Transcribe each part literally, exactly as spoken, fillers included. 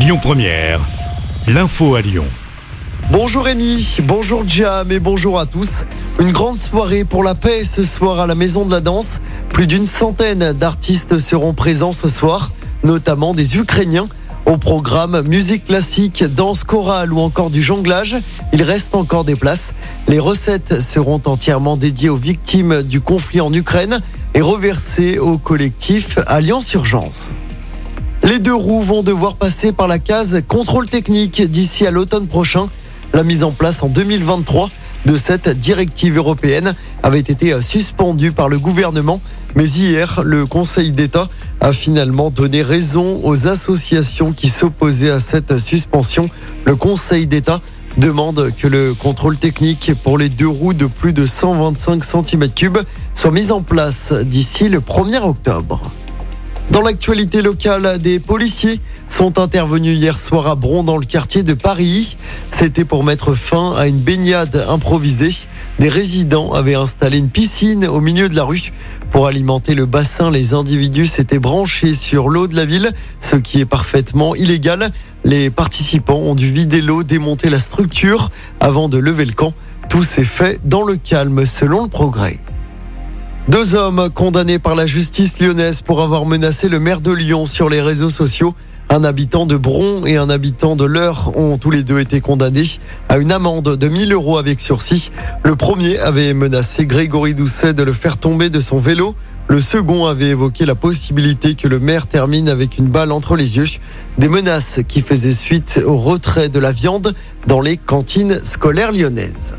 Lyon Première, l'info à Lyon. Bonjour Rémi, bonjour Jam et bonjour à tous. Une grande soirée pour la paix ce soir à la Maison de la Danse. Plus d'une centaine d'artistes seront présents ce soir, notamment des Ukrainiens. Au programme, musique classique, danse chorale ou encore du jonglage. Il reste encore des places. Les recettes seront entièrement dédiées aux victimes du conflit en Ukraine et reversées au collectif Alliance Urgence. Les deux roues vont devoir passer par la case contrôle technique d'ici à l'automne prochain. La mise en place en deux mille vingt-trois de cette directive européenne avait été suspendue par le gouvernement. Mais hier, le Conseil d'État a finalement donné raison aux associations qui s'opposaient à cette suspension. Le Conseil d'État demande que le contrôle technique pour les deux roues de plus de cent vingt-cinq centimètres cubes soit mis en place d'ici le premier octobre. Dans l'actualité locale, des policiers sont intervenus hier soir à Bron dans le quartier de Paris. C'était pour mettre fin à une baignade improvisée. Des résidents avaient installé une piscine au milieu de la rue. Pour alimenter le bassin, les individus s'étaient branchés sur l'eau de la ville, ce qui est parfaitement illégal. Les participants ont dû vider l'eau, démonter la structure avant de lever le camp. Tout s'est fait dans le calme, selon le Progrès. Deux hommes condamnés par la justice lyonnaise pour avoir menacé le maire de Lyon sur les réseaux sociaux. Un habitant de Bron et un habitant de l'Eure ont tous les deux été condamnés à une amende de mille euros avec sursis. Le premier avait menacé Grégory Doucet de le faire tomber de son vélo. Le second avait évoqué la possibilité que le maire termine avec une balle entre les yeux. Des menaces qui faisaient suite au retrait de la viande dans les cantines scolaires lyonnaises.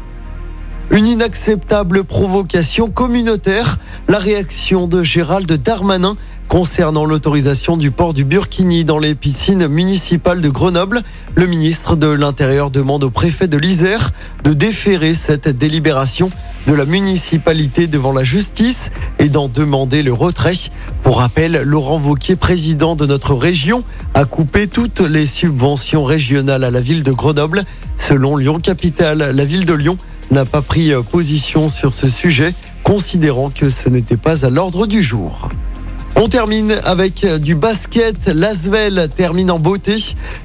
Une inacceptable provocation communautaire, la réaction de Gérald Darmanin concernant l'autorisation du port du burkini dans les piscines municipales de Grenoble. Le ministre de l'Intérieur demande au préfet de l'Isère de déférer cette délibération de la municipalité devant la justice et d'en demander le retrait. Pour rappel, Laurent Wauquiez, président de notre région, a coupé toutes les subventions régionales à la ville de Grenoble. Selon Lyon Capital, la ville de Lyon n'a pas pris position sur ce sujet, considérant que ce n'était pas à l'ordre du jour. On termine avec du basket. L'Asvel termine en beauté.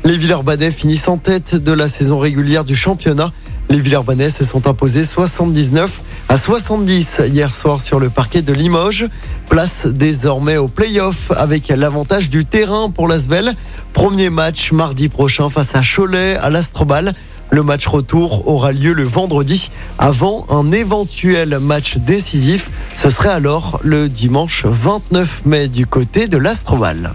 Les Villeurbanais finissent en tête de la saison régulière du championnat. Les Villeurbanais se sont imposés soixante-dix-neuf à soixante-dix hier soir sur le parquet de Limoges. Place désormais au play-off avec l'avantage du terrain pour l'Asvel. Premier match mardi prochain face à Cholet à l'Astrobal. Le match retour aura lieu le vendredi avant un éventuel match décisif. Ce serait alors le dimanche vingt-neuf mai du côté de l'Astrobal.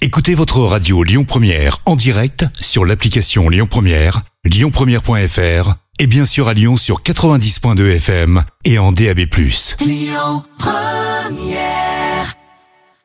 Écoutez votre radio Lyon Première en direct sur l'application Lyon Première, lyon première point f r et bien sûr à Lyon sur quatre-vingt-dix virgule deux F M et en D A B plus. Lyon Première.